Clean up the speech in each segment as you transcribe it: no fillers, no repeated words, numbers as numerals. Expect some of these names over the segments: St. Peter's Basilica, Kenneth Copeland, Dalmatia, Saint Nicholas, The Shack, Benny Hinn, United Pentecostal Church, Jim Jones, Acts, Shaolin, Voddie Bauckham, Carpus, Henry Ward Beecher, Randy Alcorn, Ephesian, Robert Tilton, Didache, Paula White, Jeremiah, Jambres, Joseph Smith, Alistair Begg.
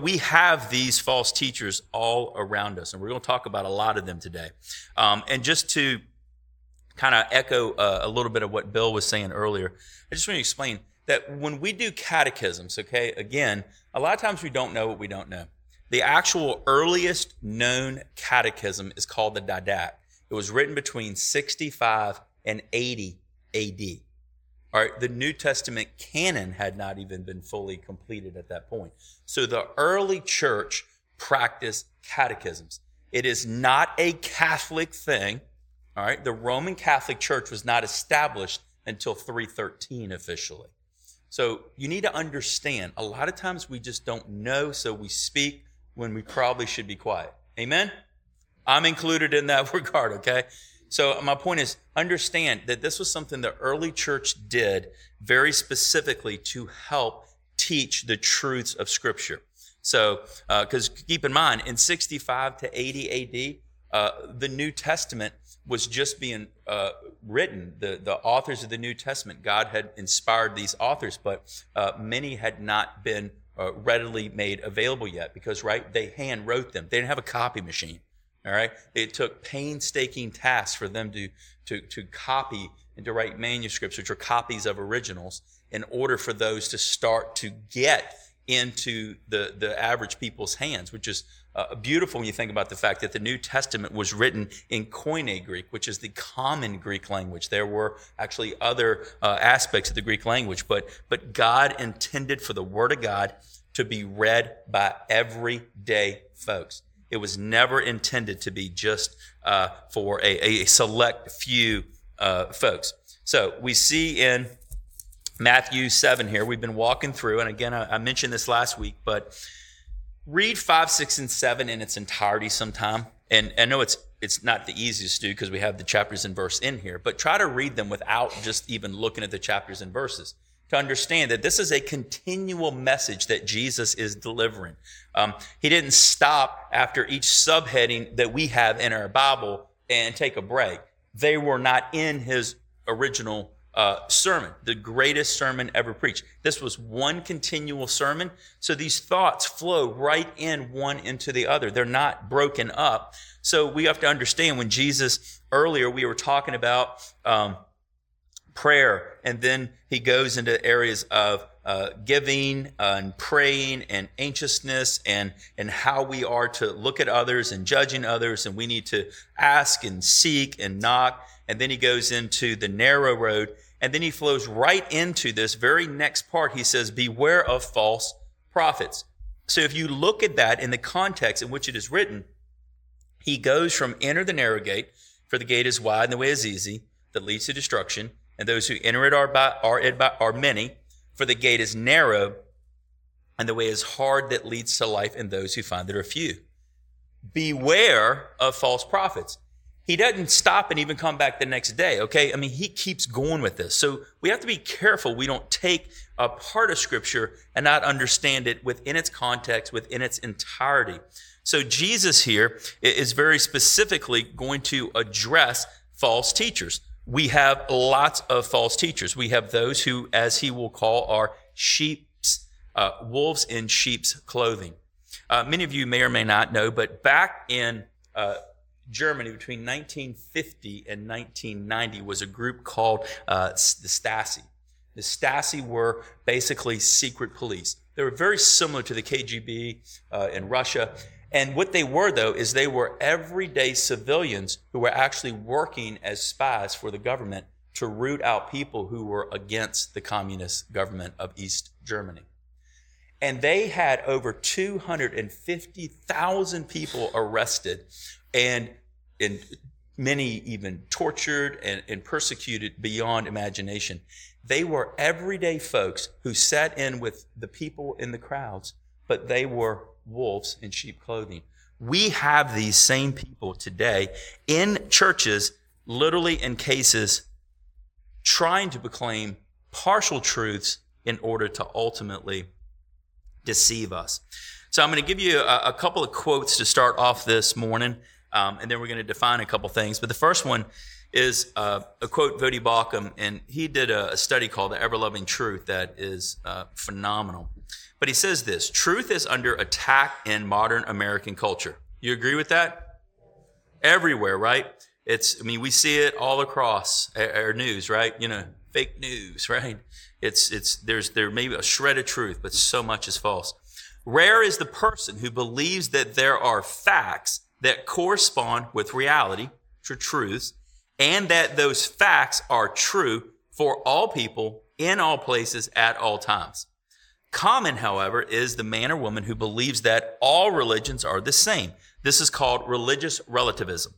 We have these false teachers all around us, and we're going to talk about a lot of them today. And just to kind of echo a little bit of what Bill was saying earlier, I just want to explain that when we do catechisms, okay, again, a lot of times we don't know what we don't know. The actual earliest known catechism is called the Didache. It was written between 65 and 80 A.D. All right, the New Testament canon had not even been fully completed at that point. So the early church practiced catechisms. It is not a Catholic thing. All right, the Roman Catholic Church was not established until 313 officially. So you need to understand, a lot of times we just don't know, so we speak when we probably should be quiet. Amen? I'm included in that regard, okay? So my point is, understand that this was something the early church did very specifically to help teach the truths of Scripture. So, because keep in mind, in 65 to 80 AD, the New Testament was just being written. The authors of the New Testament, God had inspired these authors, but many had not been readily made available yet because, right, they hand wrote them. They didn't have a copy machine. All right. It took painstaking tasks for them to copy and to write manuscripts, which are copies of originals, in order for those to start to get into the average people's hands, which is beautiful when you think about the fact that the New Testament was written in Koine Greek, which is the common Greek language. There were actually other aspects of the Greek language, but God intended for the Word of God to be read by everyday folks. It was never intended to be just for a select few folks. So we see in Matthew 7 here, we've been walking through, and again, I mentioned this last week, but read 5, 6, and 7 in its entirety sometime. And I know it's not the easiest to do because we have the chapters and verse in here, but try to read them without just even looking at the chapters and verses, to understand that this is a continual message that Jesus is delivering. He didn't stop after each subheading that we have in our Bible and take a break. They were not in his original sermon, the greatest sermon ever preached. This was one continual sermon, so these thoughts flow right in one into the other. They're not broken up. So we have to understand when Jesus, earlier we were talking about prayer, and then he goes into areas of giving and praying and anxiousness and how we are to look at others and judging others, and we need to ask and seek and knock. And then he goes into the narrow road, and then he flows right into this very next part. He says, beware of false prophets. So if you look at that in the context in which it is written, he goes from enter the narrow gate, for the gate is wide and the way is easy that leads to destruction, and those who enter it are many, for the gate is narrow, and the way is hard that leads to life, and those who find it are few. Beware of false prophets. He doesn't stop and even come back the next day, okay? I mean, he keeps going with this. So we have to be careful we don't take a part of Scripture and not understand it within its context, within its entirety. So Jesus here is very specifically going to address false teachers. We have lots of false teachers. We have those who, as he will call, are wolves in sheep's clothing. Many of you may or may not know, but back in Germany between 1950 and 1990 was a group called the Stasi. The Stasi were basically secret police. They were very similar to the KGB in Russia. And what they were, though, is they were everyday civilians who were actually working as spies for the government to root out people who were against the communist government of East Germany. And they had over 250,000 people arrested and many even tortured and persecuted beyond imagination. They were everyday folks who sat in with the people in the crowds, but they were wolves in sheep clothing. We have these same people today in churches, literally in cases, trying to proclaim partial truths in order to ultimately deceive us. So I'm going to give you a couple of quotes to start off this morning, and then we're going to define a couple things. But the first one is a quote, Voddie Bauckham, and he did a study called The Ever-Loving Truth that is phenomenal. But he says this, truth is under attack in modern American culture. You agree with that? Everywhere, right? It's, I mean, we see it all across our news, right? You know, fake news, right? There may be a shred of truth, but so much is false. Rare is the person who believes that there are facts that correspond with reality, truths, and that those facts are true for all people, in all places, at all times. Common, however, is the man or woman who believes that all religions are the same. This is called religious relativism.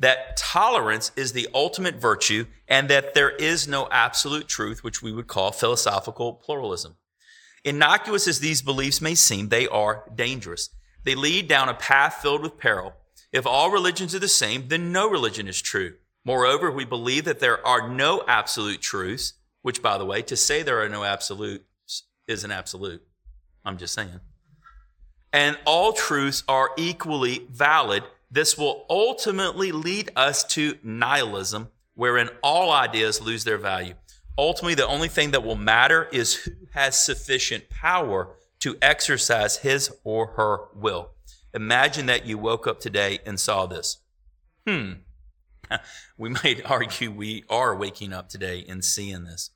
That tolerance is the ultimate virtue and that there is no absolute truth, which we would call philosophical pluralism. Innocuous as these beliefs may seem, they are dangerous. They lead down a path filled with peril. If all religions are the same, then no religion is true. Moreover, we believe that there are no absolute truths, which, by the way, to say there are no absolutes isn't absolute. I'm just saying. And all truths are equally valid. This will ultimately lead us to nihilism, wherein all ideas lose their value. Ultimately, the only thing that will matter is who has sufficient power to exercise his or her will. Imagine that you woke up today and saw this. We might argue we are waking up today and seeing this.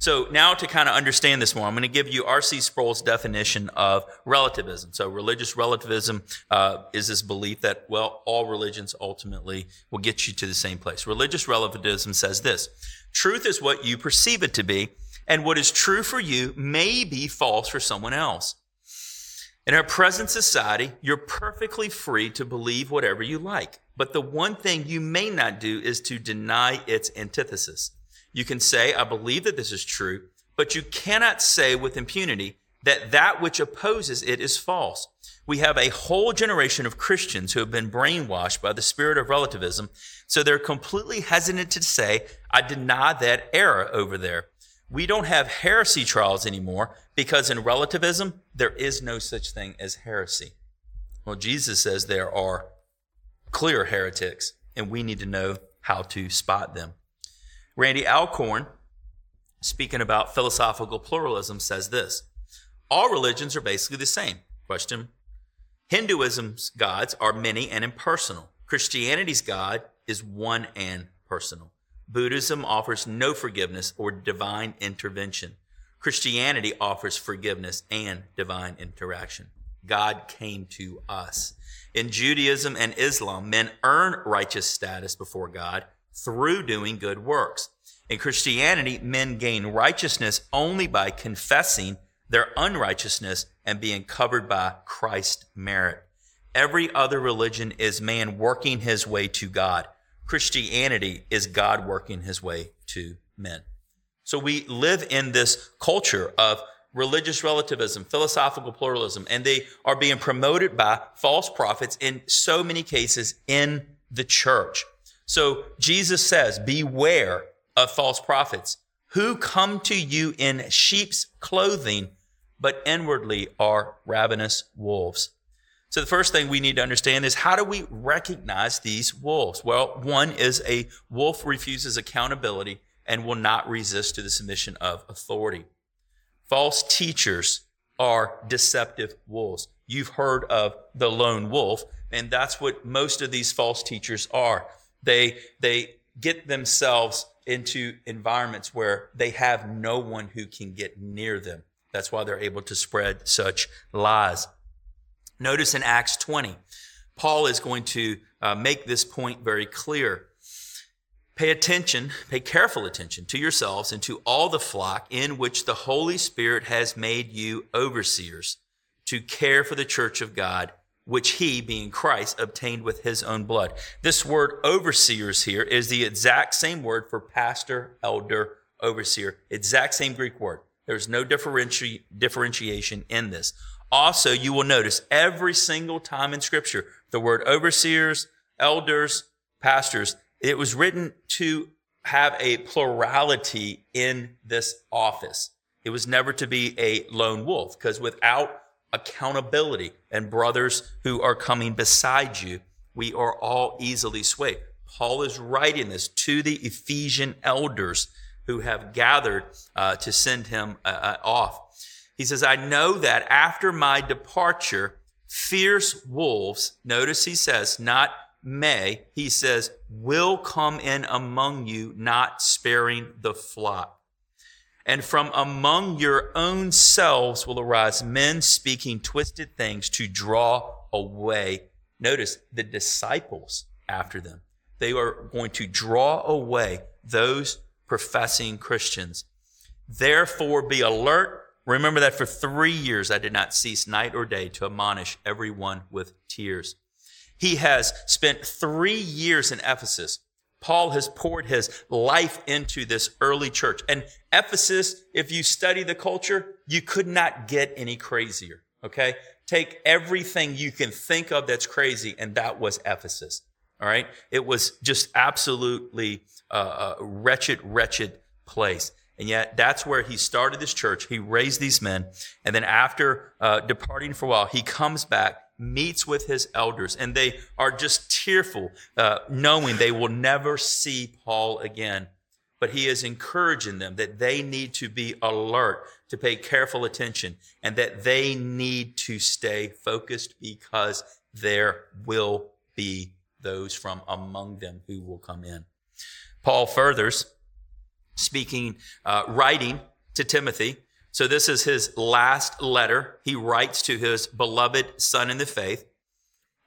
So now to kind of understand this more, I'm going to give you R.C. Sproul's definition of relativism. So religious relativism is this belief that, well, all religions ultimately will get you to the same place. Religious relativism says this, truth is what you perceive it to be, and what is true for you may be false for someone else. In our present society, you're perfectly free to believe whatever you like. But the one thing you may not do is to deny its antithesis. You can say, I believe that this is true, but you cannot say with impunity that that which opposes it is false. We have a whole generation of Christians who have been brainwashed by the spirit of relativism, so they're completely hesitant to say, I deny that error over there. We don't have heresy trials anymore because in relativism, there is no such thing as heresy. Well, Jesus says there are clear heretics, and we need to know how to spot them. Randy Alcorn, speaking about philosophical pluralism, says this, all religions are basically the same. Question. Hinduism's gods are many and impersonal. Christianity's God is one and personal. Buddhism offers no forgiveness or divine intervention. Christianity offers forgiveness and divine interaction. God came to us. In Judaism and Islam, men earn righteous status before God through doing good works. In Christianity, men gain righteousness only by confessing their unrighteousness and being covered by Christ's merit. Every other religion is man working his way to God. Christianity is God working his way to men. So we live in this culture of religious relativism, philosophical pluralism, and they are being promoted by false prophets in so many cases in the church. So Jesus says, beware of false prophets who come to you in sheep's clothing, but inwardly are ravenous wolves. So the first thing we need to understand is how do we recognize these wolves? Well, one is a wolf refuses accountability and will not resist to the submission of authority. False teachers are deceptive wolves. You've heard of the lone wolf, and that's what most of these false teachers are. They get themselves into environments where they have no one who can get near them. That's why they're able to spread such lies. Notice in Acts 20, Paul is going to make this point very clear. Pay careful attention to yourselves and to all the flock in which the Holy Spirit has made you overseers to care for the church of God, which he, being Christ, obtained with his own blood. This word overseers here is the exact same word for pastor, elder, overseer, exact same Greek word. There's no differentiation in this. Also, you will notice every single time in Scripture, the word overseers, elders, pastors, it was written to have a plurality in this office. It was never to be a lone wolf, because without accountability and brothers who are coming beside you, we are all easily swayed. Paul is writing this to the Ephesian elders who have gathered to send him off. He says, I know that after my departure, fierce wolves, notice he says, not may, he says, will come in among you, not sparing the flock. And from among your own selves will arise men speaking twisted things to draw away. Notice the disciples after them. They are going to draw away those professing Christians. Therefore, be alert. Remember that for 3 years I did not cease night or day to admonish everyone with tears. He has spent 3 years in Ephesus. Paul has poured his life into this early church. And Ephesus, if you study the culture, you could not get any crazier, okay? Take everything you can think of that's crazy, and that was Ephesus, all right? It was just absolutely a wretched place. And yet that's where he started this church. He raised these men. And then after departing for a while, he comes back, meets with his elders, and they are just tearful, knowing they will never see Paul again. But he is encouraging them that they need to be alert, to pay careful attention, and that they need to stay focused because there will be those from among them who will come in. Paul furthers, writing to Timothy. So this is his last letter. He writes to his beloved son in the faith.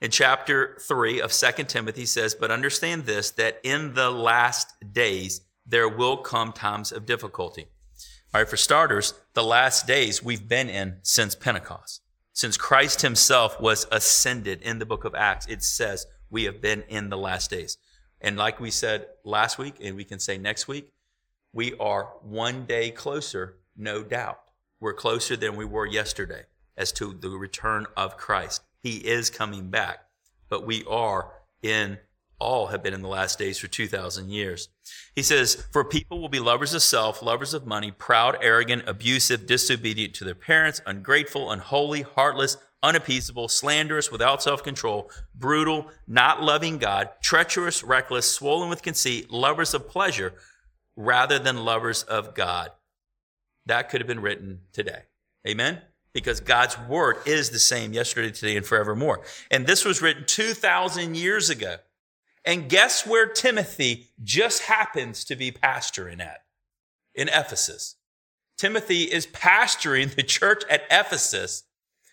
In chapter 3 of 2 Timothy, he says, but understand this, that in the last days, there will come times of difficulty. All right, for starters, the last days we've been in since Pentecost. Since Christ himself was ascended in the book of Acts, it says we have been in the last days. And like we said last week, and we can say next week, we are one day closer. No doubt. We're closer than we were yesterday as to the return of Christ. He is coming back, but we are have been in the last days for 2,000 years. He says, for people will be lovers of self, lovers of money, proud, arrogant, abusive, disobedient to their parents, ungrateful, unholy, heartless, unappeasable, slanderous, without self-control, brutal, not loving God, treacherous, reckless, swollen with conceit, lovers of pleasure rather than lovers of God. That could have been written today. Amen? Because God's word is the same yesterday, today, and forevermore. And this was written 2,000 years ago. And guess where Timothy just happens to be pastoring at? In Ephesus. Timothy is pastoring the church at Ephesus.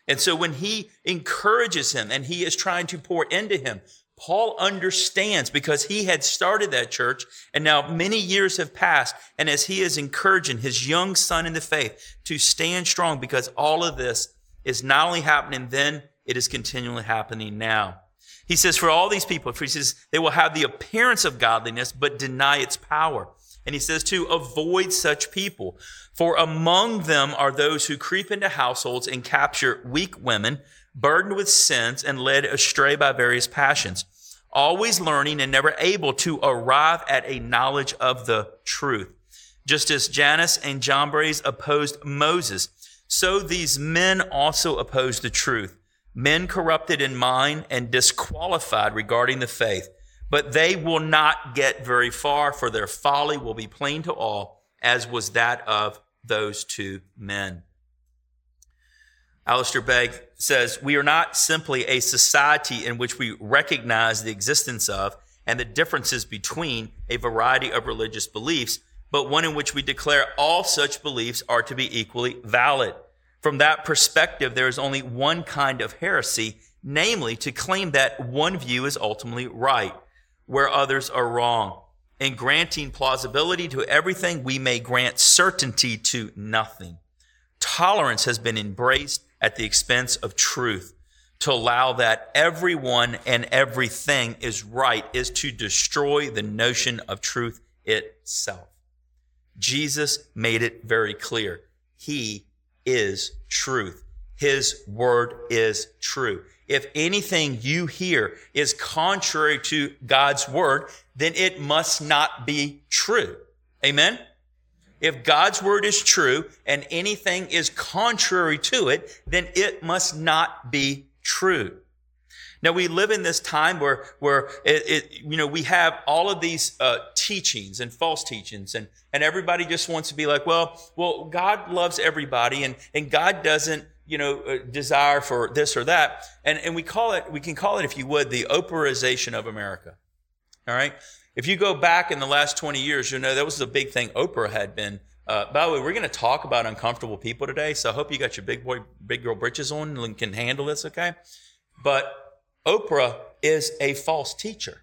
And so when he encourages him and he is trying to pour into him, Paul understands because he had started that church and now many years have passed. And as he is encouraging his young son in the faith to stand strong because all of this is not only happening then, it is continually happening now. He says, for all these people, he says, they will have the appearance of godliness, but deny its power. And he says to avoid such people. For among them are those who creep into households and capture weak women, burdened with sins and led astray by various passions, always learning and never able to arrive at a knowledge of the truth. Just as Janus and Jambres opposed Moses, so these men also opposed the truth, men corrupted in mind and disqualified regarding the faith. But they will not get very far, for their folly will be plain to all, as was that of those two men. Alistair Begg says, we are not simply a society in which we recognize the existence of and the differences between a variety of religious beliefs, but one in which we declare all such beliefs are to be equally valid. From that perspective, there is only one kind of heresy, namely to claim that one view is ultimately right, where others are wrong. In granting plausibility to everything, we may grant certainty to nothing. Tolerance has been embraced at the expense of truth. To allow that everyone and everything is right is to destroy the notion of truth itself. Jesus made it very clear. He is truth. His word is true. If anything you hear is contrary to God's word, then it must not be true. Amen? If God's word is true and anything is contrary to it, then it must not be true. Now, we live in this time where we have all of these teachings and false teachings, and everybody just wants to be like, well, God loves everybody, and God doesn't, desire for this or that. And we can call it, if you would, the Oprahization of America. All right. If you go back in the last 20 years, that was the big thing Oprah had been. By the way, we're going to talk about uncomfortable people today. So I hope you got your big boy, big girl britches on and can handle this. Okay. But Oprah is a false teacher.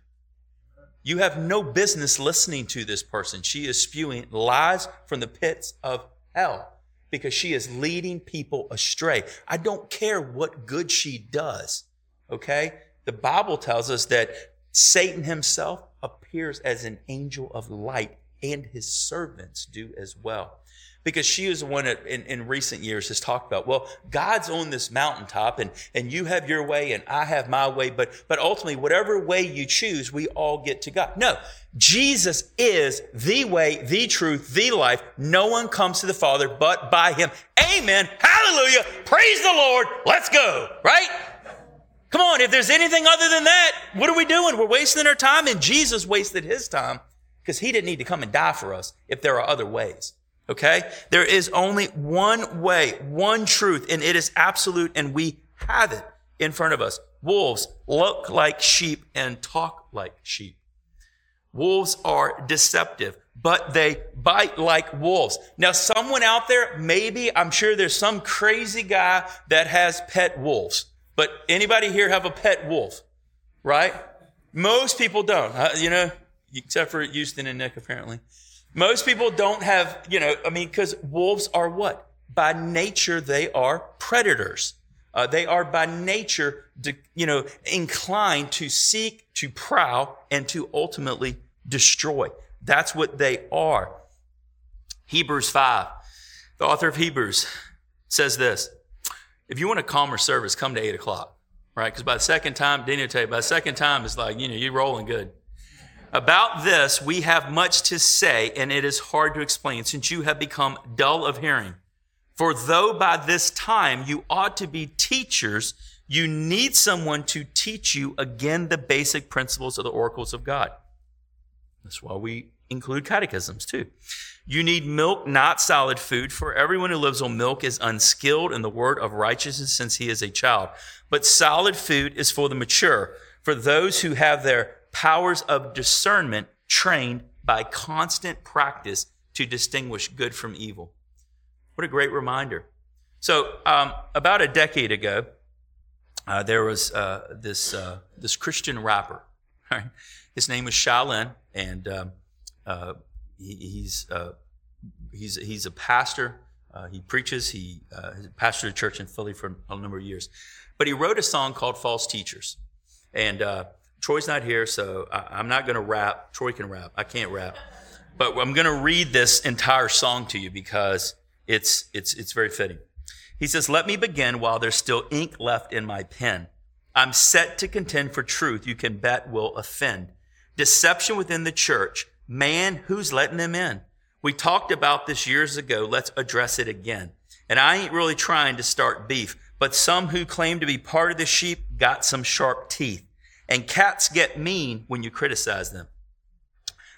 You have no business listening to this person. She is spewing lies from the pits of hell because she is leading people astray. I don't care what good she does, okay? The Bible tells us that Satan himself appears as an angel of light, and his servants do as well. Because she is the one that in recent years has talked about, God's on this mountaintop and you have your way and I have my way, but ultimately whatever way you choose, we all get to God. No, Jesus is the way, the truth, the life. No one comes to the Father but by him. Amen. Hallelujah. Praise the Lord. Let's go. Right? Come on. If there's anything other than that, what are we doing? We're wasting our time, and Jesus wasted his time because he didn't need to come and die for us if there are other ways. Okay? There is only one way, one truth, and it is absolute, and we have it in front of us. Wolves look like sheep and talk like sheep. Wolves are deceptive, but they bite like wolves. Now, someone out there, maybe, I'm sure there's some crazy guy that has pet wolves, but anybody here have a pet wolf, right? Most people don't, except for Houston and Nick, apparently. Most people don't have, because wolves are what? By nature, they are predators. They are by nature, inclined to seek, to prowl, and to ultimately destroy. That's what they are. Hebrews 5, the author of Hebrews says this: if you want a calmer service, come to 8 o'clock, right? Because by the second time, Daniel will tell you, by the second time, it's like, you're rolling good. About this, we have much to say, and it is hard to explain, since you have become dull of hearing. For though by this time you ought to be teachers, you need someone to teach you again the basic principles of the oracles of God. That's why we include catechisms too. You need milk, not solid food, for everyone who lives on milk is unskilled in the word of righteousness, since he is a child. But solid food is for the mature, for those who have their powers of discernment trained by constant practice to distinguish good from evil. What a great reminder. So about a decade ago, there was this Christian rapper. Right? His name was Shaolin, and he's a pastor. He preaches. He's a pastor of a church in Philly for a number of years. But he wrote a song called False Teachers. And Troy's not here, so I'm not going to rap. Troy can rap. I can't rap. But I'm going to read this entire song to you because it's very fitting. He says, "Let me begin while there's still ink left in my pen. I'm set to contend for truth you can bet will offend. Deception within the church. Man, who's letting them in? We talked about this years ago. Let's address it again. And I ain't really trying to start beef, but some who claim to be part of the sheep got some sharp teeth. And cats get mean when you criticize them.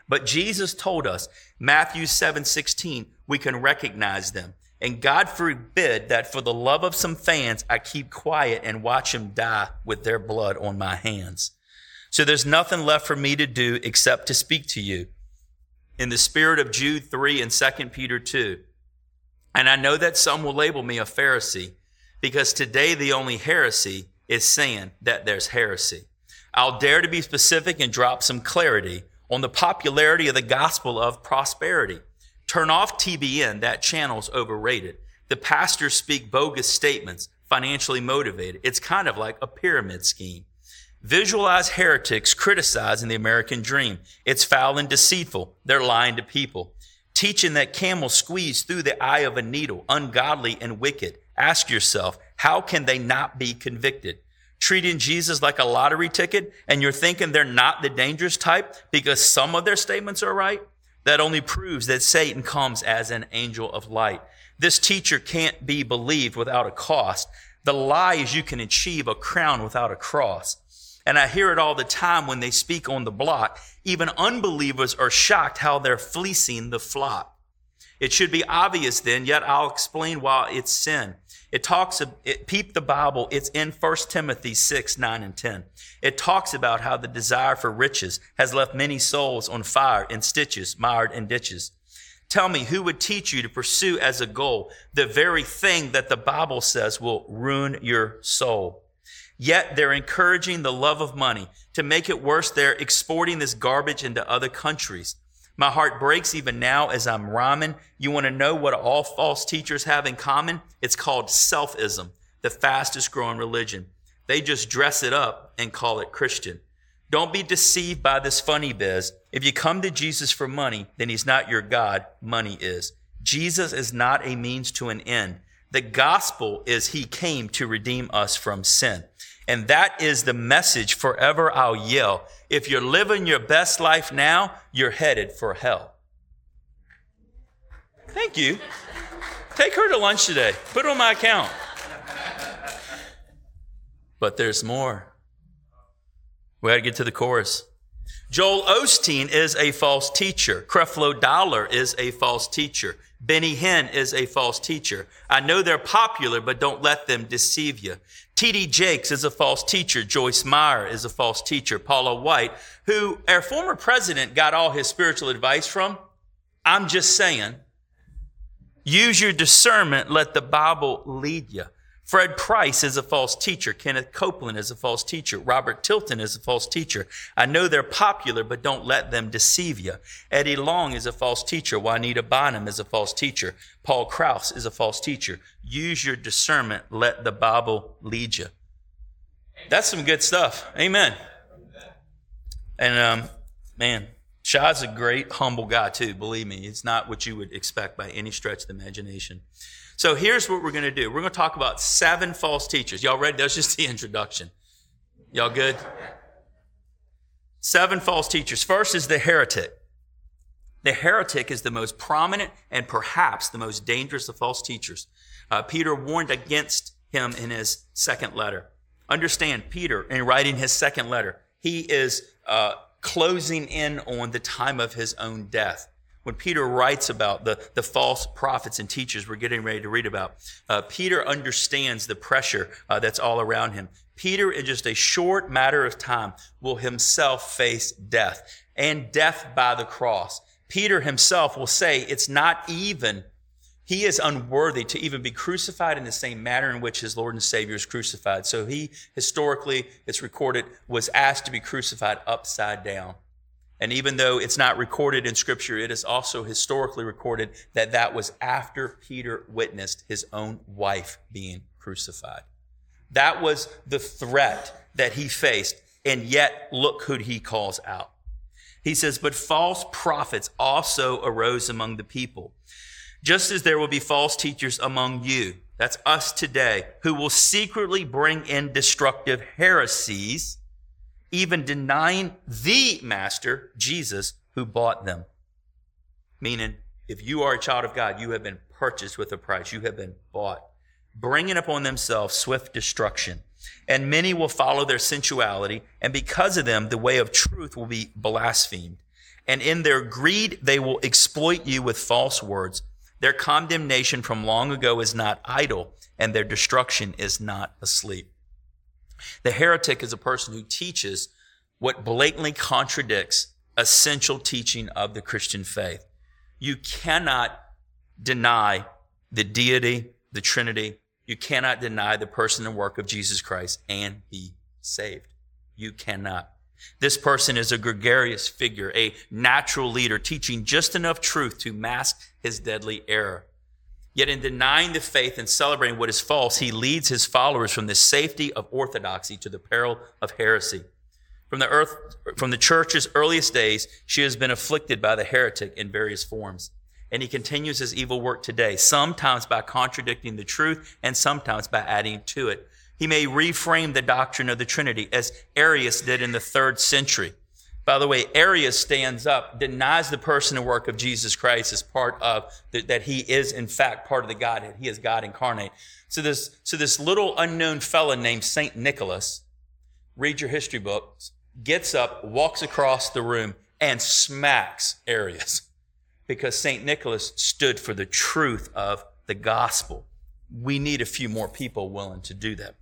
But Jesus told us, Matthew 7:16, we can recognize them. And God forbid that for the love of some fans, I keep quiet and watch them die with their blood on my hands. So there's nothing left for me to do except to speak to you in the spirit of Jude 3 and 2 Peter 2. And I know that some will label me a Pharisee, because today the only heresy is saying that there's heresy. I'll dare to be specific and drop some clarity on the popularity of the gospel of prosperity. Turn off TBN, that channel's overrated. The pastors speak bogus statements, financially motivated. It's kind of like a pyramid scheme. Visualize heretics criticizing the American dream. It's foul and deceitful. They're lying to people. Teaching that camel squeezed through the eye of a needle, ungodly and wicked. Ask yourself, how can they not be convicted? Treating Jesus like a lottery ticket, and you're thinking they're not the dangerous type because some of their statements are right? That only proves that Satan comes as an angel of light. This teacher can't be believed without a cost. The lie is you can achieve a crown without a cross. And I hear it all the time when they speak on the block. Even unbelievers are shocked how they're fleecing the flock. It should be obvious then, yet I'll explain why it's sin. It talks of, peep the Bible, it's in 1 Timothy 6, 9, and 10. It talks about how the desire for riches has left many souls on fire, in stitches, mired in ditches. Tell me, who would teach you to pursue as a goal the very thing that the Bible says will ruin your soul? Yet they're encouraging the love of money. To make it worse, they're exporting this garbage into other countries. My heart breaks even now as I'm rhyming. You want to know what all false teachers have in common? It's called selfism, the fastest growing religion. They just dress it up and call it Christian. Don't be deceived by this funny biz. If you come to Jesus for money, then he's not your God. Money is. Jesus is not a means to an end. The gospel is he came to redeem us from sin. And that is the message forever I'll yell. If you're living your best life now, you're headed for hell. Thank you. Take her to lunch today. Put it on my account. But there's more. We got to get to the chorus. Joel Osteen is a false teacher. Creflo Dollar is a false teacher. Benny Hinn is a false teacher. I know they're popular, but don't let them deceive you. T.D. Jakes is a false teacher. Joyce Meyer is a false teacher. Paula White, who our former president got all his spiritual advice from. I'm just saying, use your discernment. Let the Bible lead you. Fred Price is a false teacher. Kenneth Copeland is a false teacher. Robert Tilton is a false teacher. I know they're popular, but don't let them deceive you. Eddie Long is a false teacher. Juanita Bonham is a false teacher. Paul Krause is a false teacher. Use your discernment. Let the Bible lead you. That's some good stuff. Amen. And man, Shai's a great, humble guy too. Believe me, it's not what you would expect by any stretch of the imagination. So here's what we're going to do. We're going to talk about 7 false teachers. Y'all ready? That's just the introduction. Y'all good? 7 false teachers. First is the heretic. The heretic is the most prominent and perhaps the most dangerous of false teachers. Peter warned against him in his second letter. Understand, Peter, in writing his second letter, he is closing in on the time of his own death. When Peter writes about the false prophets and teachers we're getting ready to read about, Peter understands the pressure that's all around him. Peter, in just a short matter of time, will himself face death, and death by the cross. Peter himself will say it's not even, he is unworthy to even be crucified in the same manner in which his Lord and Savior is crucified. So he, historically, it's recorded, was asked to be crucified upside down. And even though it's not recorded in Scripture, it is also historically recorded that that was after Peter witnessed his own wife being crucified. That was the threat that he faced, and yet look who he calls out. He says, but false prophets also arose among the people, just as there will be false teachers among you, that's us today, who will secretly bring in destructive heresies, even denying the master, Jesus, who bought them. Meaning, if you are a child of God, you have been purchased with a price. You have been bought. Bringing upon themselves swift destruction. And many will follow their sensuality, and because of them, the way of truth will be blasphemed. And in their greed, they will exploit you with false words. Their condemnation from long ago is not idle, and their destruction is not asleep. The heretic is a person who teaches what blatantly contradicts essential teaching of the Christian faith. You cannot deny the deity, the Trinity. You cannot deny the person and work of Jesus Christ and be saved. You cannot. This person is a gregarious figure, a natural leader, teaching just enough truth to mask his deadly error. Yet in denying the faith and celebrating what is false, he leads his followers from the safety of orthodoxy to the peril of heresy. From the church's earliest days, she has been afflicted by the heretic in various forms. And he continues his evil work today, sometimes by contradicting the truth and sometimes by adding to it. He may reframe the doctrine of the Trinity as Arius did in the 3rd century. By the way, Arius stands up, denies the person and work of Jesus Christ as part of, that he is in fact part of the Godhead. He is God incarnate. So this little unknown fella named Saint Nicholas read your history books, gets up, walks across the room, and smacks Arius, because St. Nicholas stood for the truth of the gospel. We need a few more people willing to do that.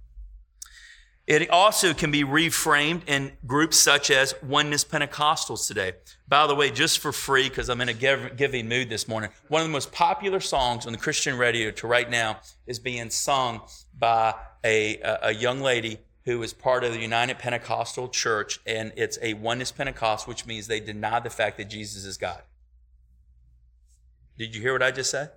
It also can be reframed in groups such as Oneness Pentecostals today. By the way, just for free, because I'm in a giving mood this morning, one of the most popular songs on the Christian radio to right now is being sung by a young lady who is part of the United Pentecostal Church, and it's a Oneness Pentecost, which means they deny the fact that Jesus is God. Did you hear what I just said?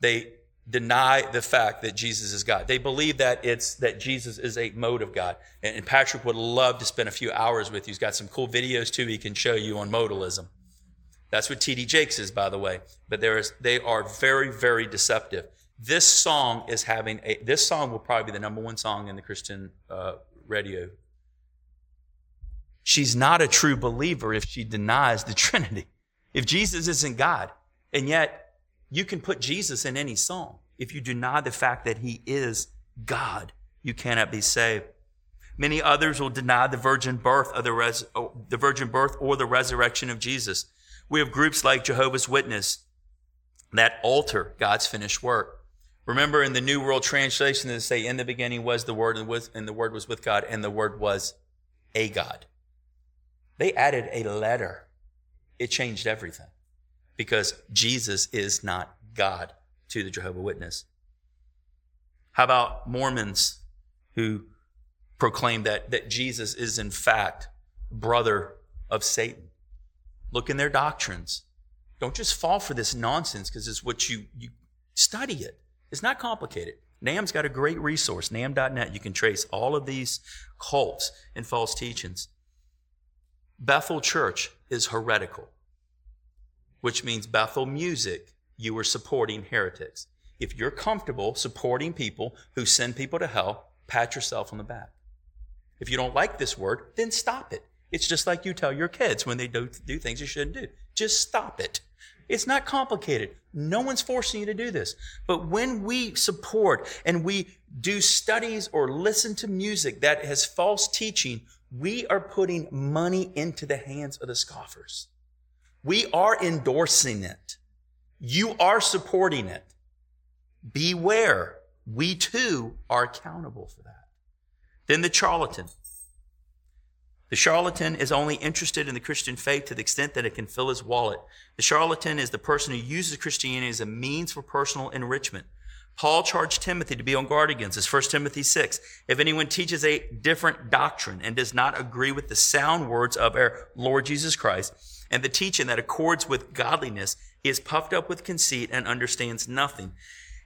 They deny the fact that Jesus is God. They believe that it's that Jesus is a mode of God. And Patrick would love to spend a few hours with you. He's got some cool videos too he can show you on modalism. That's what T.D. Jakes is, by the way. But they are very, very deceptive. This song is having a. This song will probably be the number one song in the Christian radio. She's not a true believer if she denies the Trinity. If Jesus isn't God, and yet you can put Jesus in any song. If you deny the fact that he is God, you cannot be saved. Many others will deny the virgin birth of the virgin birth or the resurrection of Jesus. We have groups like Jehovah's Witness that alter God's finished work. Remember in the New World Translation, they say, "In the beginning was the Word, and the Word was with God, and the Word was a God." They added a letter. It changed everything, because Jesus is not God to the Jehovah's Witness. How about Mormons who proclaim that Jesus is in fact brother of Satan? Look in their doctrines. Don't just fall for this nonsense, because it's what you study it. It's not complicated. NAM's got a great resource, NAM.net. You can trace all of these cults and false teachings. Bethel Church is heretical, which means Bethel music, you are supporting heretics. If you're comfortable supporting people who send people to hell, pat yourself on the back. If you don't like this word, then stop it. It's just like you tell your kids when they do things you shouldn't do. Just stop it. It's not complicated. No one's forcing you to do this. But when we support and we do studies or listen to music that has false teaching, we are putting money into the hands of the scoffers. We are endorsing it. You are supporting it. Beware. We too are accountable for that. Then the charlatan. The charlatan is only interested in the Christian faith to the extent that it can fill his wallet. The charlatan is the person who uses Christianity as a means for personal enrichment. Paul charged Timothy to be on guard against this. 1 Timothy 6. If anyone teaches a different doctrine and does not agree with the sound words of our Lord Jesus Christ and the teaching that accords with godliness, he is puffed up with conceit and understands nothing.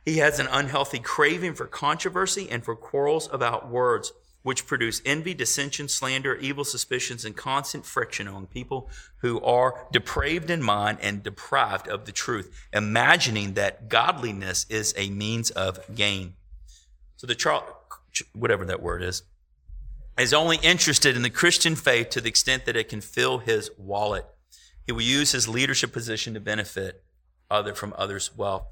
He has an unhealthy craving for controversy and for quarrels about words, which produce envy, dissension, slander, evil suspicions, and constant friction among people who are depraved in mind and deprived of the truth, imagining that godliness is a means of gain. So the whatever that word is only interested in the Christian faith to the extent that it can fill his wallet. He will use his leadership position to benefit from others' wealth.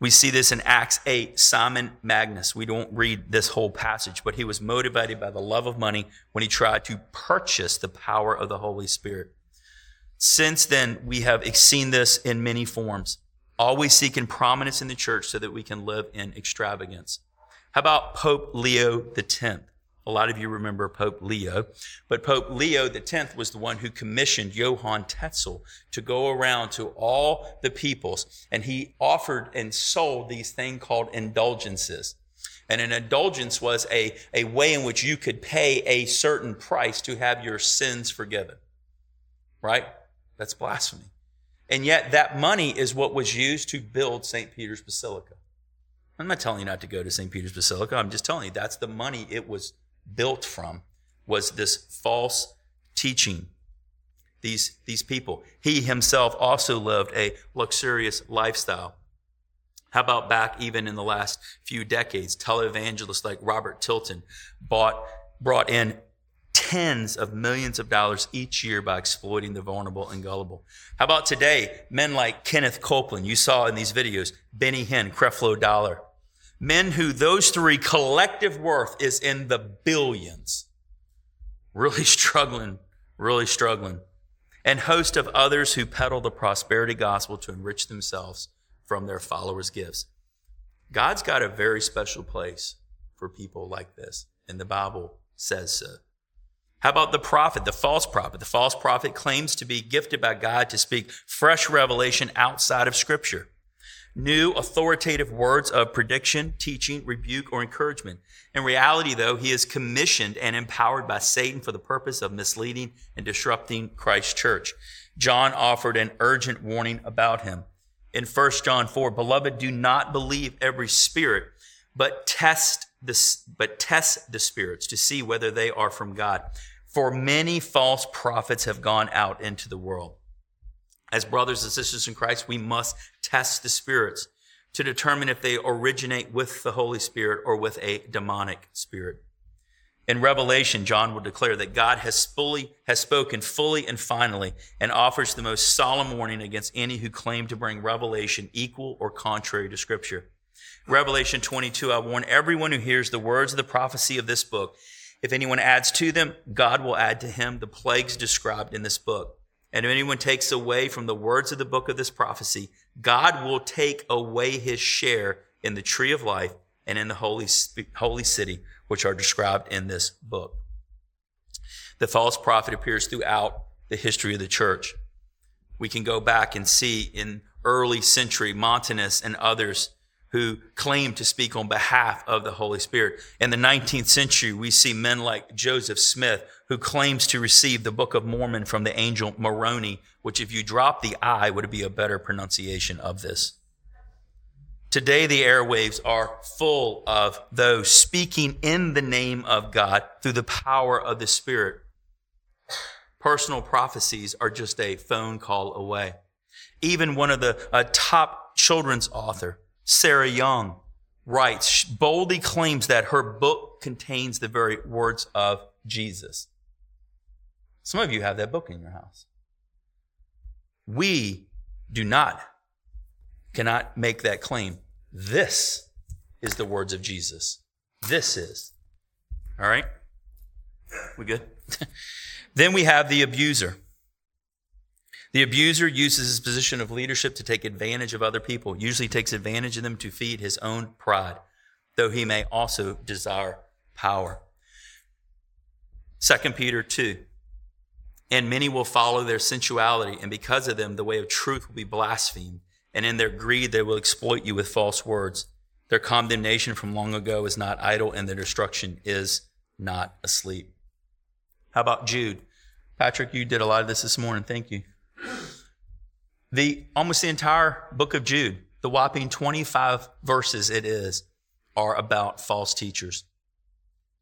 We see this in Acts 8, Simon Magnus. We don't read this whole passage, but he was motivated by the love of money when he tried to purchase the power of the Holy Spirit. Since then, we have seen this in many forms, always seeking prominence in the church so that we can live in extravagance. How about Pope Leo X? A lot of you remember Pope Leo, but Pope Leo X was the one who commissioned Johann Tetzel to go around to all the peoples, and he offered and sold these things called indulgences. And an indulgence was a way in which you could pay a certain price to have your sins forgiven, right? That's blasphemy. And yet that money is what was used to build St. Peter's Basilica. I'm not telling you not to go to St. Peter's Basilica. I'm just telling you that's the money it was built from, was this false teaching, these people. He himself also lived a luxurious lifestyle. How about back even in the last few decades, televangelists like Robert Tilton brought in tens of millions of dollars each year by exploiting the vulnerable and gullible. How about today, men like Kenneth Copeland, you saw in these videos, Benny Hinn, Creflo Dollar, Men who those three collective worth is in the billions. Really struggling. And host of others who peddle the prosperity gospel to enrich themselves from their followers' gifts. God's got a very special place for people like this, and the Bible says so. How about the prophet, the false prophet? The false prophet claims to be gifted by God to speak fresh revelation outside of Scripture. New authoritative words of prediction, teaching, rebuke, or encouragement. In reality, though, he is commissioned and empowered by Satan for the purpose of misleading and disrupting Christ's church. John offered an urgent warning about him. In 1 John 4, beloved, do not believe every spirit, but test the spirits to see whether they are from God. For many false prophets have gone out into the world. As brothers and sisters in Christ, we must test the spirits to determine if they originate with the Holy Spirit or with a demonic spirit. In Revelation, John will declare that God has spoken fully and finally and offers the most solemn warning against any who claim to bring revelation equal or contrary to Scripture. Revelation 22, I warn everyone who hears the words of the prophecy of this book. If anyone adds to them, God will add to him the plagues described in this book. And if anyone takes away from the words of the book of this prophecy, God will take away his share in the tree of life and in the holy city, which are described in this book. The false prophet appears throughout the history of the church. We can go back and see in early century, Montanus and others who claimed to speak on behalf of the Holy Spirit. In the 19th century, we see men like Joseph Smith, who claims to receive the Book of Mormon from the angel Moroni, which if you drop the I, would be a better pronunciation of this. Today, the airwaves are full of those speaking in the name of God through the power of the Spirit. Personal prophecies are just a phone call away. Even one of the top children's authors, Sarah Young, writes, boldly claims that her book contains the very words of Jesus. Some of you have that book in your house. We cannot make that claim. This is the words of Jesus. This is. All right? We good? Then we have the abuser. The abuser uses his position of leadership to take advantage of other people, usually takes advantage of them to feed his own pride, though he may also desire power. 2 Peter 2, and many will follow their sensuality, and because of them the way of truth will be blasphemed, and in their greed they will exploit you with false words. Their condemnation from long ago is not idle, and their destruction is not asleep. How about Jude? Patrick, you did a lot of this morning. Thank you. Almost the entire book of Jude, the whopping 25 verses are about false teachers.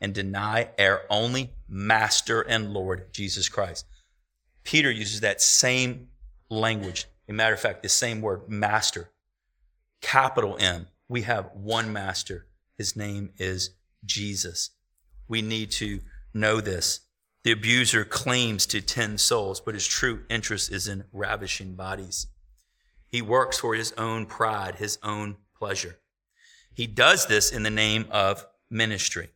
and deny our only master and Lord, Jesus Christ. Peter uses that same language. As a matter of fact, the same word, master, capital M. We have one master. His name is Jesus. We need to know this. The abuser claims to tend souls, but his true interest is in ravishing bodies. He works for his own pride, his own pleasure. He does this in the name of ministry.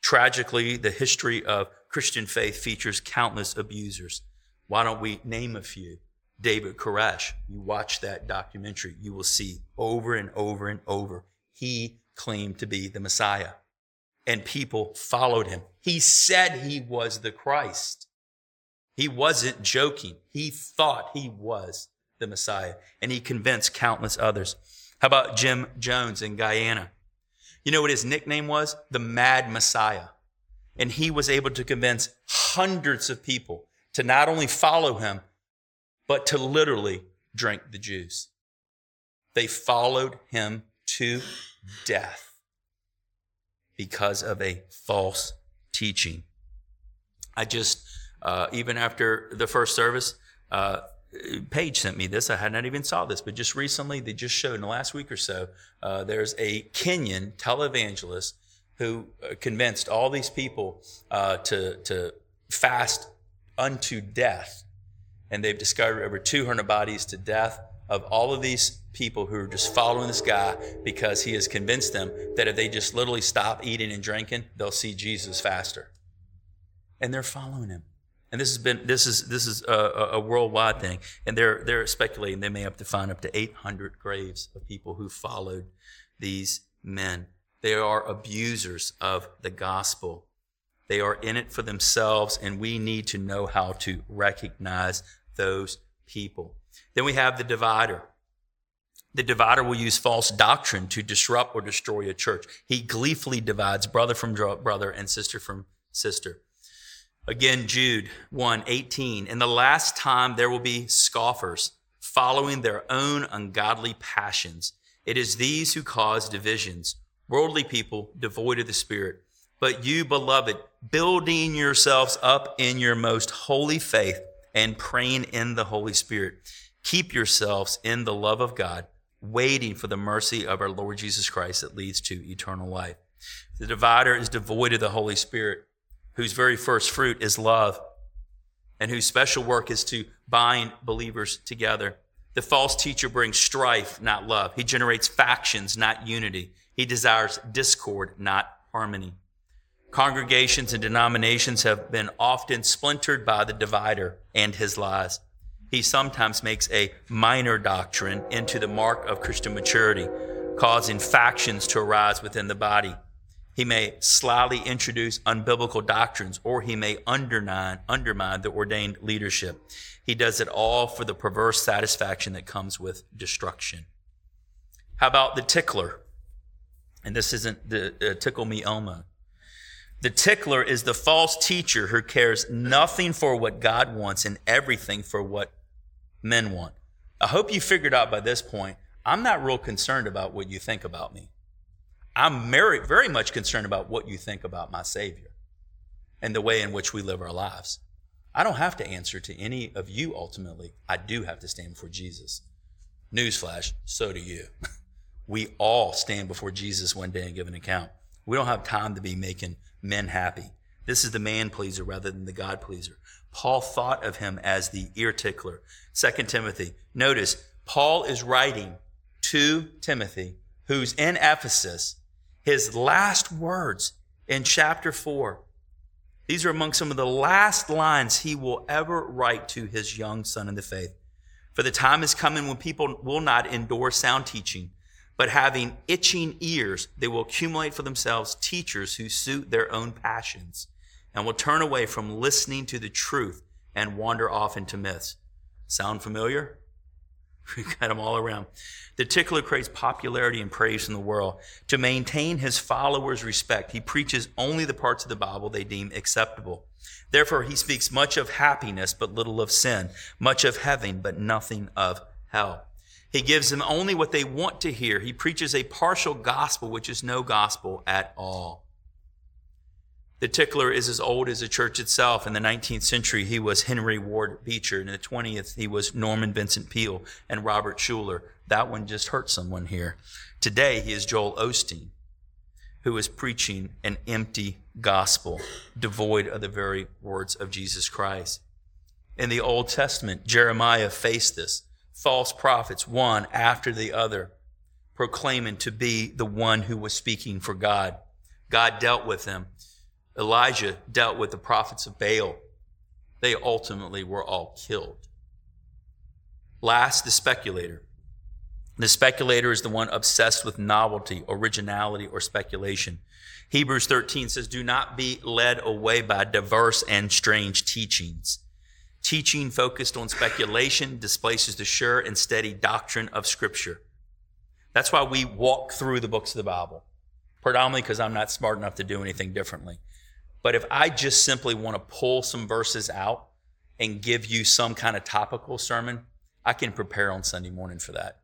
Tragically, the history of Christian faith features countless abusers. Why don't we name a few? David Koresh. You watch that documentary, you will see over and over and over. He claimed to be the Messiah, and people followed him. He said he was the Christ. He wasn't joking. He thought he was the Messiah, and he convinced countless others. How about Jim Jones in Guyana? You know what his nickname was? The Mad Messiah. And he was able to convince hundreds of people to not only follow him, but to literally drink the juice. They followed him to death. because of a false teaching. I just, even after the first service, Paige sent me this. I had not even saw this, but just recently they just showed in the last week or so, there's a Kenyan televangelist who convinced all these people to fast unto death. And they've discovered over 200 bodies to death of all of these people who are just following this guy because he has convinced them that if they just literally stop eating and drinking, they'll see Jesus faster. And they're following him. And this is a worldwide thing. And they're speculating they may have to find up to 800 graves of people who followed these men. They are abusers of the gospel. They are in it for themselves, and we need to know how to recognize those people. Then we have the divider. The divider will use false doctrine to disrupt or destroy a church. He gleefully divides brother from brother and sister from sister. Again, Jude 1:18. In the last time there will be scoffers following their own ungodly passions. It is these who cause divisions, worldly people devoid of the Spirit. But you, beloved, building yourselves up in your most holy faith and praying in the Holy Spirit, keep yourselves in the love of God, waiting for the mercy of our Lord Jesus Christ that leads to eternal life. The divider is devoid of the Holy Spirit, whose very first fruit is love, and whose special work is to bind believers together. The false teacher brings strife, not love. He generates factions, not unity. He desires discord, not harmony. Congregations and denominations have been often splintered by the divider and his lies. He sometimes makes a minor doctrine into the mark of Christian maturity, causing factions to arise within the body. He may slyly introduce unbiblical doctrines, or he may undermine the ordained leadership. He does it all for the perverse satisfaction that comes with destruction. How about the tickler? And this isn't the tickle me Elmo. The tickler is the false teacher who cares nothing for what God wants and everything for what men want. I hope you figured out by this point, I'm not real concerned about what you think about me. I'm very much concerned about what you think about my Savior and the way in which we live our lives. I don't have to answer to any of you ultimately. I do have to stand before Jesus. Newsflash, so do you. We all stand before Jesus one day and give an account. We don't have time to be making men happy. This is the man pleaser rather than the God pleaser. Paul thought of him as the ear tickler. Second Timothy. Notice, Paul is writing to Timothy, who's in Ephesus. His last words in chapter 4. These are among some of the last lines he will ever write to his young son in the faith. For the time is coming when people will not endure sound teaching, but having itching ears, they will accumulate for themselves teachers who suit their own passions and will turn away from listening to the truth and wander off into myths. Sound familiar? We've got them all around. The tickler creates popularity and praise in the world. To maintain his followers' respect, he preaches only the parts of the Bible they deem acceptable. Therefore, he speaks much of happiness, but little of sin, much of heaven, but nothing of hell. He gives them only what they want to hear. He preaches a partial gospel, which is no gospel at all. The tickler is as old as the church itself. In the 19th century, he was Henry Ward Beecher. In the 20th, he was Norman Vincent Peale and Robert Schuller. That one just hurt someone here. Today, he is Joel Osteen, who is preaching an empty gospel, devoid of the very words of Jesus Christ. In the Old Testament, Jeremiah faced this. False prophets, one after the other, proclaiming to be the one who was speaking for God. God dealt with them. Elijah dealt with the prophets of Baal. They ultimately were all killed. Last, the speculator. The speculator is the one obsessed with novelty, originality, or speculation. Hebrews 13 says, do not be led away by diverse and strange teachings. Teaching focused on speculation displaces the sure and steady doctrine of Scripture. That's why we walk through the books of the Bible, predominantly because I'm not smart enough to do anything differently. But if I just simply want to pull some verses out and give you some kind of topical sermon, I can prepare on Sunday morning for that.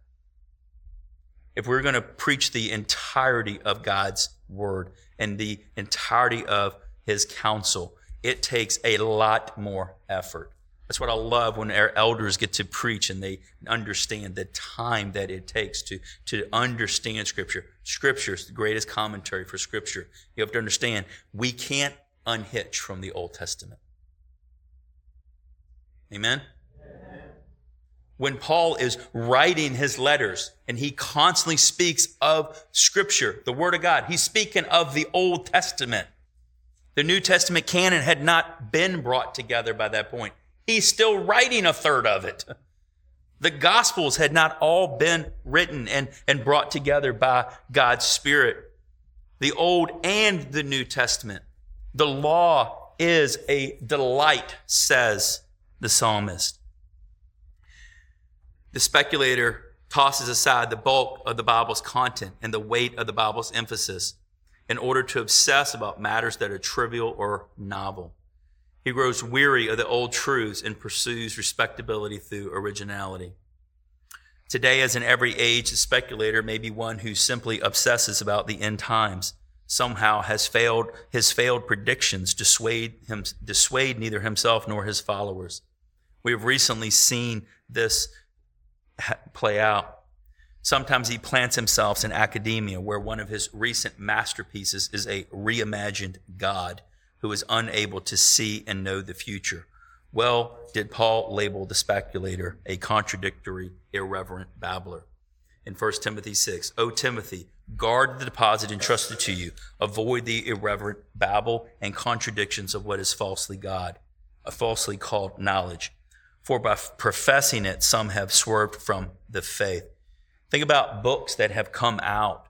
If we're going to preach the entirety of God's Word and the entirety of his counsel. It takes a lot more effort. That's what I love when our elders get to preach and they understand the time that it takes to understand Scripture. Scripture is the greatest commentary for Scripture. You have to understand, we can't unhitch from the Old Testament. Amen? When Paul is writing his letters and he constantly speaks of Scripture, the Word of God, he's speaking of the Old Testament. The New Testament canon had not been brought together by that point. He's still writing a third of it. The Gospels had not all been written and brought together by God's Spirit. The Old and the New Testament. The law is a delight, says the psalmist. The speculator tosses aside the bulk of the Bible's content and the weight of the Bible's emphasis in order to obsess about matters that are trivial or novel. He grows weary of the old truths and pursues respectability through originality. Today, as in every age, the speculator may be one who simply obsesses about the end times. Somehow his failed predictions dissuade neither himself nor his followers. We have recently seen this play out. Sometimes he plants himself in academia, where one of his recent masterpieces is a reimagined God who is unable to see and know the future. Well, did Paul label the speculator a contradictory, irreverent babbler? In 1 Timothy 6, O Timothy, guard the deposit entrusted to you. Avoid the irreverent babble and contradictions of what is falsely called knowledge. For by professing it, some have swerved from the faith. Think about books that have come out.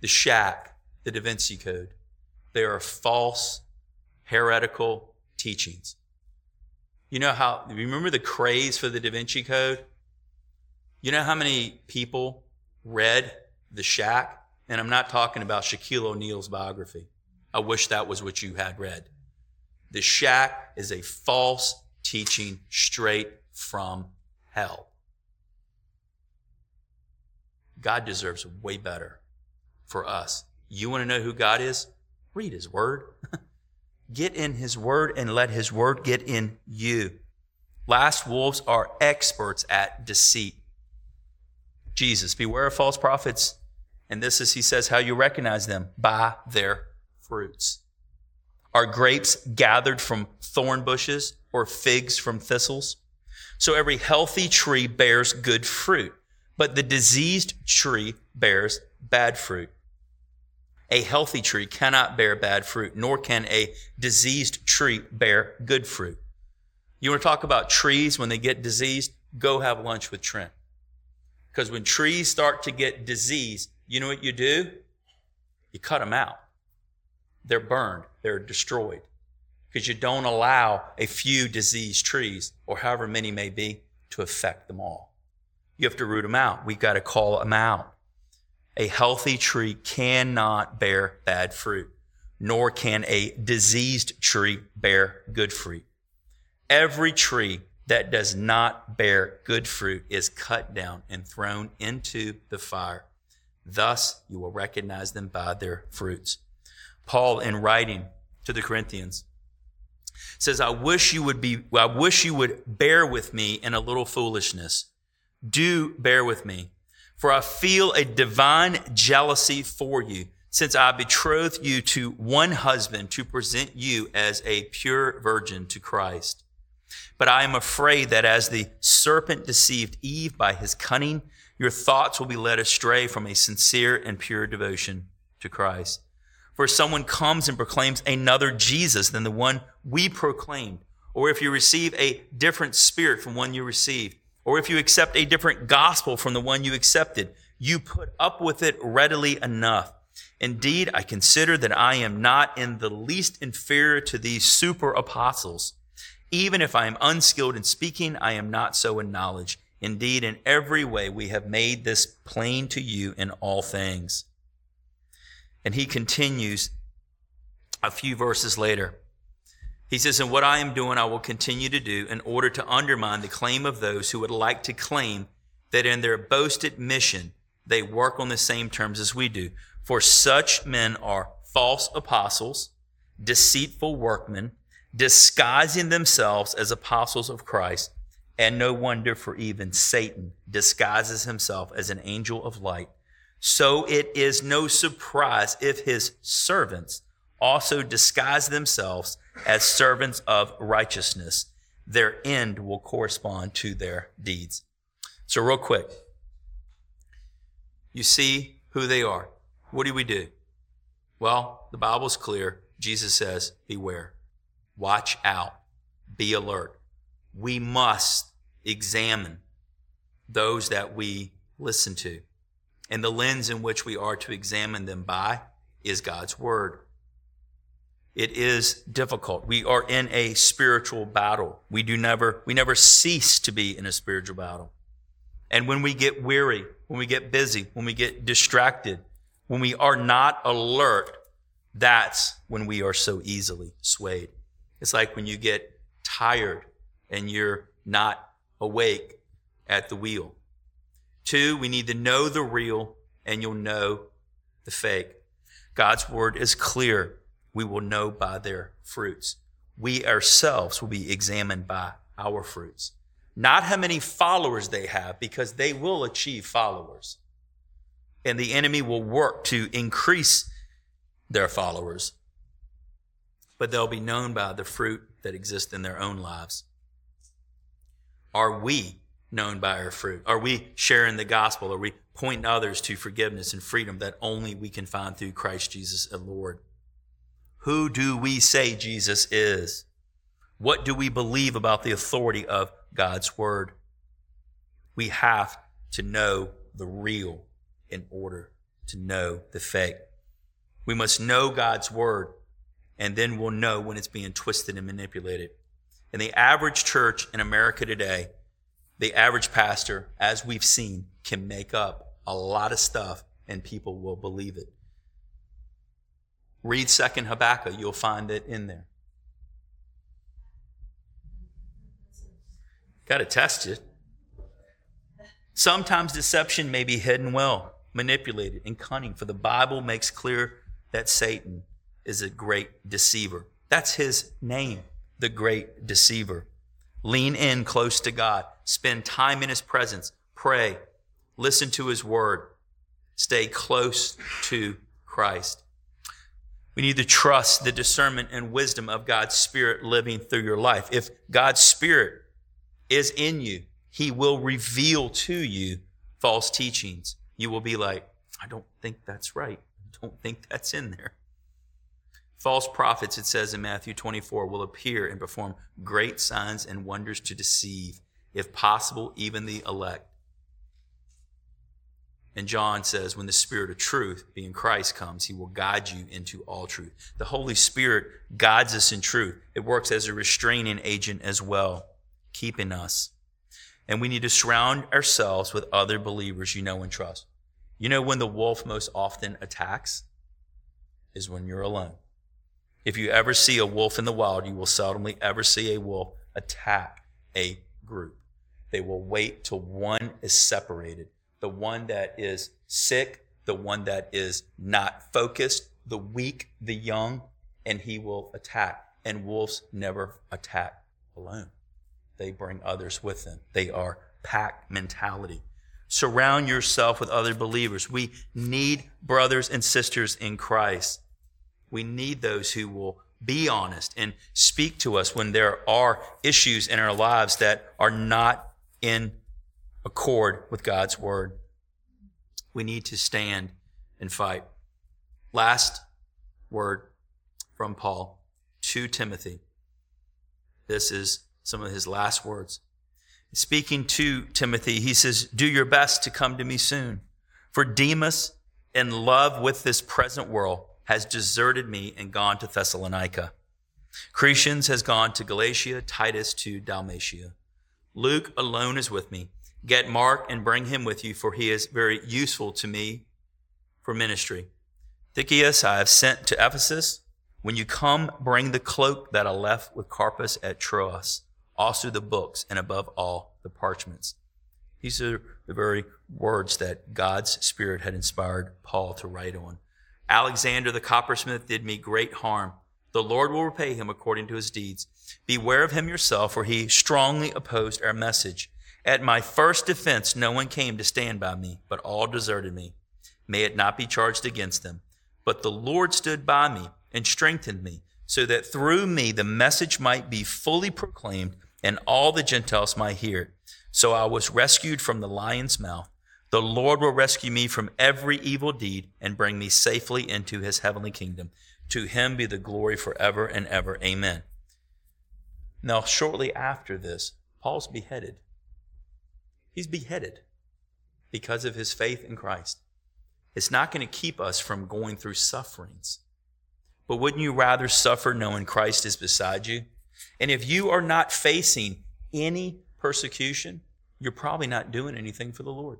The Shack, the Da Vinci Code. They are false, heretical teachings. Remember the craze for the Da Vinci Code? You know how many people read The Shack? And I'm not talking about Shaquille O'Neal's biography. I wish that was what you had read. The Shack is a false teaching straight from hell. God deserves way better for us. You want to know who God is? Read His Word. Get in His Word and let His Word get in you. Last wolves are experts at deceit. Jesus, beware of false prophets. And this is, he says, how you recognize them, by their fruits. Are grapes gathered from thorn bushes or figs from thistles? So every healthy tree bears good fruit, but the diseased tree bears bad fruit. A healthy tree cannot bear bad fruit, nor can a diseased tree bear good fruit. You want to talk about trees when they get diseased? Go have lunch with Trent. Because when trees start to get diseased, you know what you do? You cut them out. They're burned. They're destroyed. Because you don't allow a few diseased trees, or however many may be, to affect them all. You have to root them out. We've got to call them out. A healthy tree cannot bear bad fruit, nor can a diseased tree bear good fruit. Every tree that does not bear good fruit is cut down and thrown into the fire. Thus, you will recognize them by their fruits. Paul, in writing to the Corinthians, says, I wish you would bear with me in a little foolishness. Do bear with me, for I feel a divine jealousy for you, since I betrothed you to one husband to present you as a pure virgin to Christ. But I am afraid that as the serpent deceived Eve by his cunning, your thoughts will be led astray from a sincere and pure devotion to Christ. For if someone comes and proclaims another Jesus than the one we proclaimed, or if you receive a different spirit from one you received, or if you accept a different gospel from the one you accepted, you put up with it readily enough. Indeed, I consider that I am not in the least inferior to these super apostles. Even if I am unskilled in speaking, I am not so in knowledge. Indeed, in every way we have made this plain to you in all things. And he continues a few verses later. He says, and what I am doing, I will continue to do in order to undermine the claim of those who would like to claim that in their boasted mission, they work on the same terms as we do. For such men are false apostles, deceitful workmen, disguising themselves as apostles of Christ, and no wonder, for even Satan disguises himself as an angel of light. So it is no surprise if his servants also disguise themselves as servants of righteousness. Their end will correspond to their deeds. So real quick, you see who they are. What do we do? Well, the Bible's clear. Jesus says, beware, watch out, be alert. We must examine those that we listen to. And the lens in which we are to examine them by is God's word. It is difficult. We are in a spiritual battle. We never cease to be in a spiritual battle. And when we get weary, when we get busy, when we get distracted, when we are not alert, that's when we are so easily swayed. It's like when you get tired and you're not awake at the wheel. 2, we need to know the real and you'll know the fake. God's word is clear. We will know by their fruits. We ourselves will be examined by our fruits. Not how many followers they have, because they will achieve followers. And the enemy will work to increase their followers. But they'll be known by the fruit that exists in their own lives. Are we known by our fruit? Are we sharing the gospel? Are we pointing others to forgiveness and freedom that only we can find through Christ Jesus and Lord? Who do we say Jesus is? What do we believe about the authority of God's word? We have to know the real in order to know the fake. We must know God's word, and then we'll know when it's being twisted and manipulated. In the average church in America today, the average pastor, as we've seen, can make up a lot of stuff and people will believe it. Read 2nd Habakkuk, you'll find it in there. Got to test it. Sometimes deception may be hidden well, manipulated, and cunning, for the Bible makes clear that Satan is a great deceiver. That's his name, the great deceiver. Lean in close to God. Spend time in his presence. Pray. Listen to his word. Stay close to Christ. We need to trust the discernment and wisdom of God's Spirit living through your life. If God's Spirit is in you, he will reveal to you false teachings. You will be like, I don't think that's right. I don't think that's in there. False prophets, it says in Matthew 24, will appear and perform great signs and wonders to deceive, if possible, even the elect. And John says, when the Spirit of truth, being Christ, comes, he will guide you into all truth. The Holy Spirit guides us in truth. It works as a restraining agent as well, keeping us. And we need to surround ourselves with other believers you know and trust. You know when the wolf most often attacks? Is when you're alone. If you ever see a wolf in the wild, you will seldomly ever see a wolf attack a group. They will wait till one is separated. The one that is sick, the one that is not focused, the weak, the young, and he will attack. And wolves never attack alone. They bring others with them. They are pack mentality. Surround yourself with other believers. We need brothers and sisters in Christ. We need those who will be honest and speak to us when there are issues in our lives that are not in accord with God's word. We need to stand and fight. Last word from Paul to Timothy. This is some of his last words. Speaking to Timothy, he says, do your best to come to me soon. For Demas, in love with this present world, has deserted me and gone to Thessalonica. Cretans has gone to Galatia, Titus to Dalmatia. Luke alone is with me. Get Mark and bring him with you, for he is very useful to me for ministry. Tychicus I have sent to Ephesus. When you come, bring the cloak that I left with Carpus at Troas, also the books, and above all, the parchments. These are the very words that God's Spirit had inspired Paul to write on. Alexander the coppersmith did me great harm. The Lord will repay him according to his deeds. Beware of him yourself, for he strongly opposed our message. At my first defense, no one came to stand by me, but all deserted me. May it not be charged against them. But the Lord stood by me and strengthened me, so that through me the message might be fully proclaimed and all the Gentiles might hear it. So I was rescued from the lion's mouth. The Lord will rescue me from every evil deed and bring me safely into his heavenly kingdom. To him be the glory forever and ever. Amen. Now, shortly after this, Paul's beheaded. He's beheaded because of his faith in Christ. It's not going to keep us from going through sufferings. But wouldn't you rather suffer knowing Christ is beside you? And if you are not facing any persecution, you're probably not doing anything for the Lord.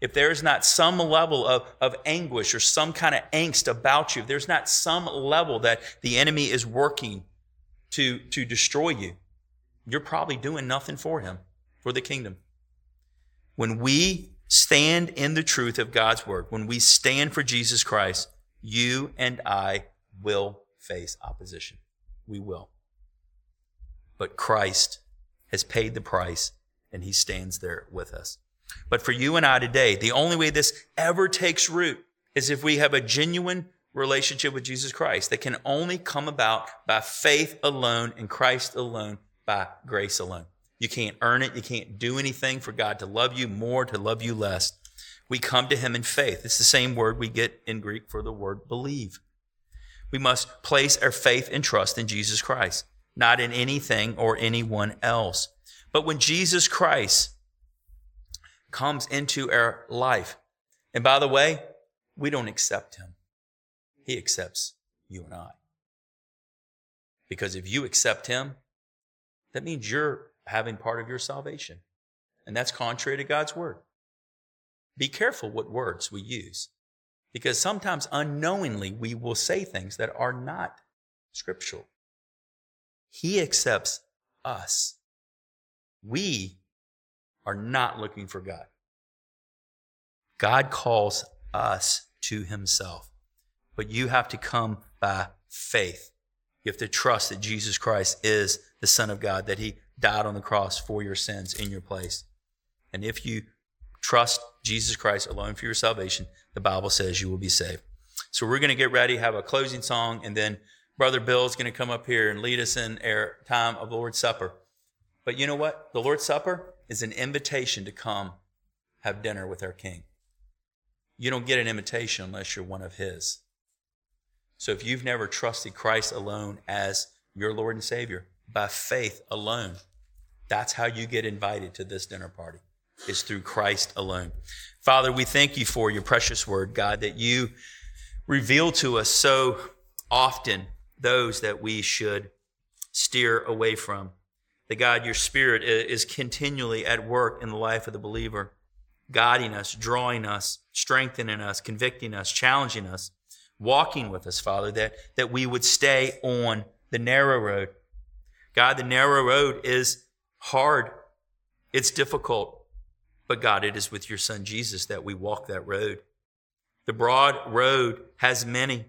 If there is not some level of anguish or some kind of angst about you, if there's not some level that the enemy is working to destroy you, you're probably doing nothing for him, for the kingdom. When we stand in the truth of God's word, when we stand for Jesus Christ, you and I will face opposition. We will. But Christ has paid the price, and he stands there with us. But for you and I today, the only way this ever takes root is if we have a genuine relationship with Jesus Christ that can only come about by faith alone and Christ alone, by grace alone. You can't earn it. You can't do anything for God to love you more, to love you less. We come to him in faith. It's the same word we get in Greek for the word believe. We must place our faith and trust in Jesus Christ, not in anything or anyone else. But when Jesus Christ comes into our life, and by the way, we don't accept him. He accepts you and I. Because if you accept him, that means you're having part of your salvation. And that's contrary to God's word. Be careful what words we use, because sometimes unknowingly we will say things that are not scriptural. He accepts us. We are not looking for God. God calls us to himself, but you have to come by faith. You have to trust that Jesus Christ is the Son of God, that he died on the cross for your sins in your place. And if you trust Jesus Christ alone for your salvation, the Bible says you will be saved. So we're going to get ready, have a closing song, and then Brother Bill is going to come up here and lead us in our time of Lord's Supper. But you know what? The Lord's Supper is an invitation to come have dinner with our King. You don't get an invitation unless you're one of his. So if you've never trusted Christ alone as your Lord and Savior, by faith alone, that's how you get invited to this dinner party, is through Christ alone. Father, we thank you for your precious word, God, that you reveal to us so often those that we should steer away from. That God, your Spirit is continually at work in the life of the believer, guiding us, drawing us, strengthening us, convicting us, challenging us, walking with us, Father, that we would stay on the narrow road. God, the narrow road is hard. It's difficult. But God, it is with your Son Jesus that we walk that road. The broad road has many,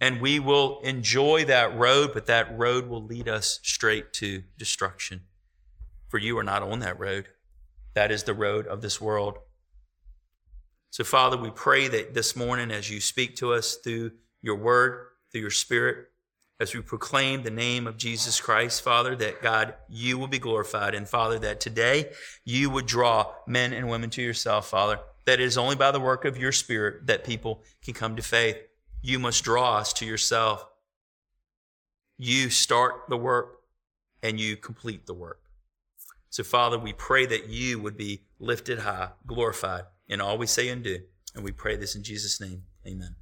and we will enjoy that road, but that road will lead us straight to destruction. For you are not on that road. That is the road of this world. So, Father, we pray that this morning, as you speak to us through your word, through your Spirit, as we proclaim the name of Jesus Christ, Father, that God, you will be glorified. And Father, that today you would draw men and women to yourself, Father, that it is only by the work of your Spirit that people can come to faith. You must draw us to yourself. You start the work and you complete the work. So Father, we pray that you would be lifted high, glorified in all we say and do. And we pray this in Jesus' name. Amen.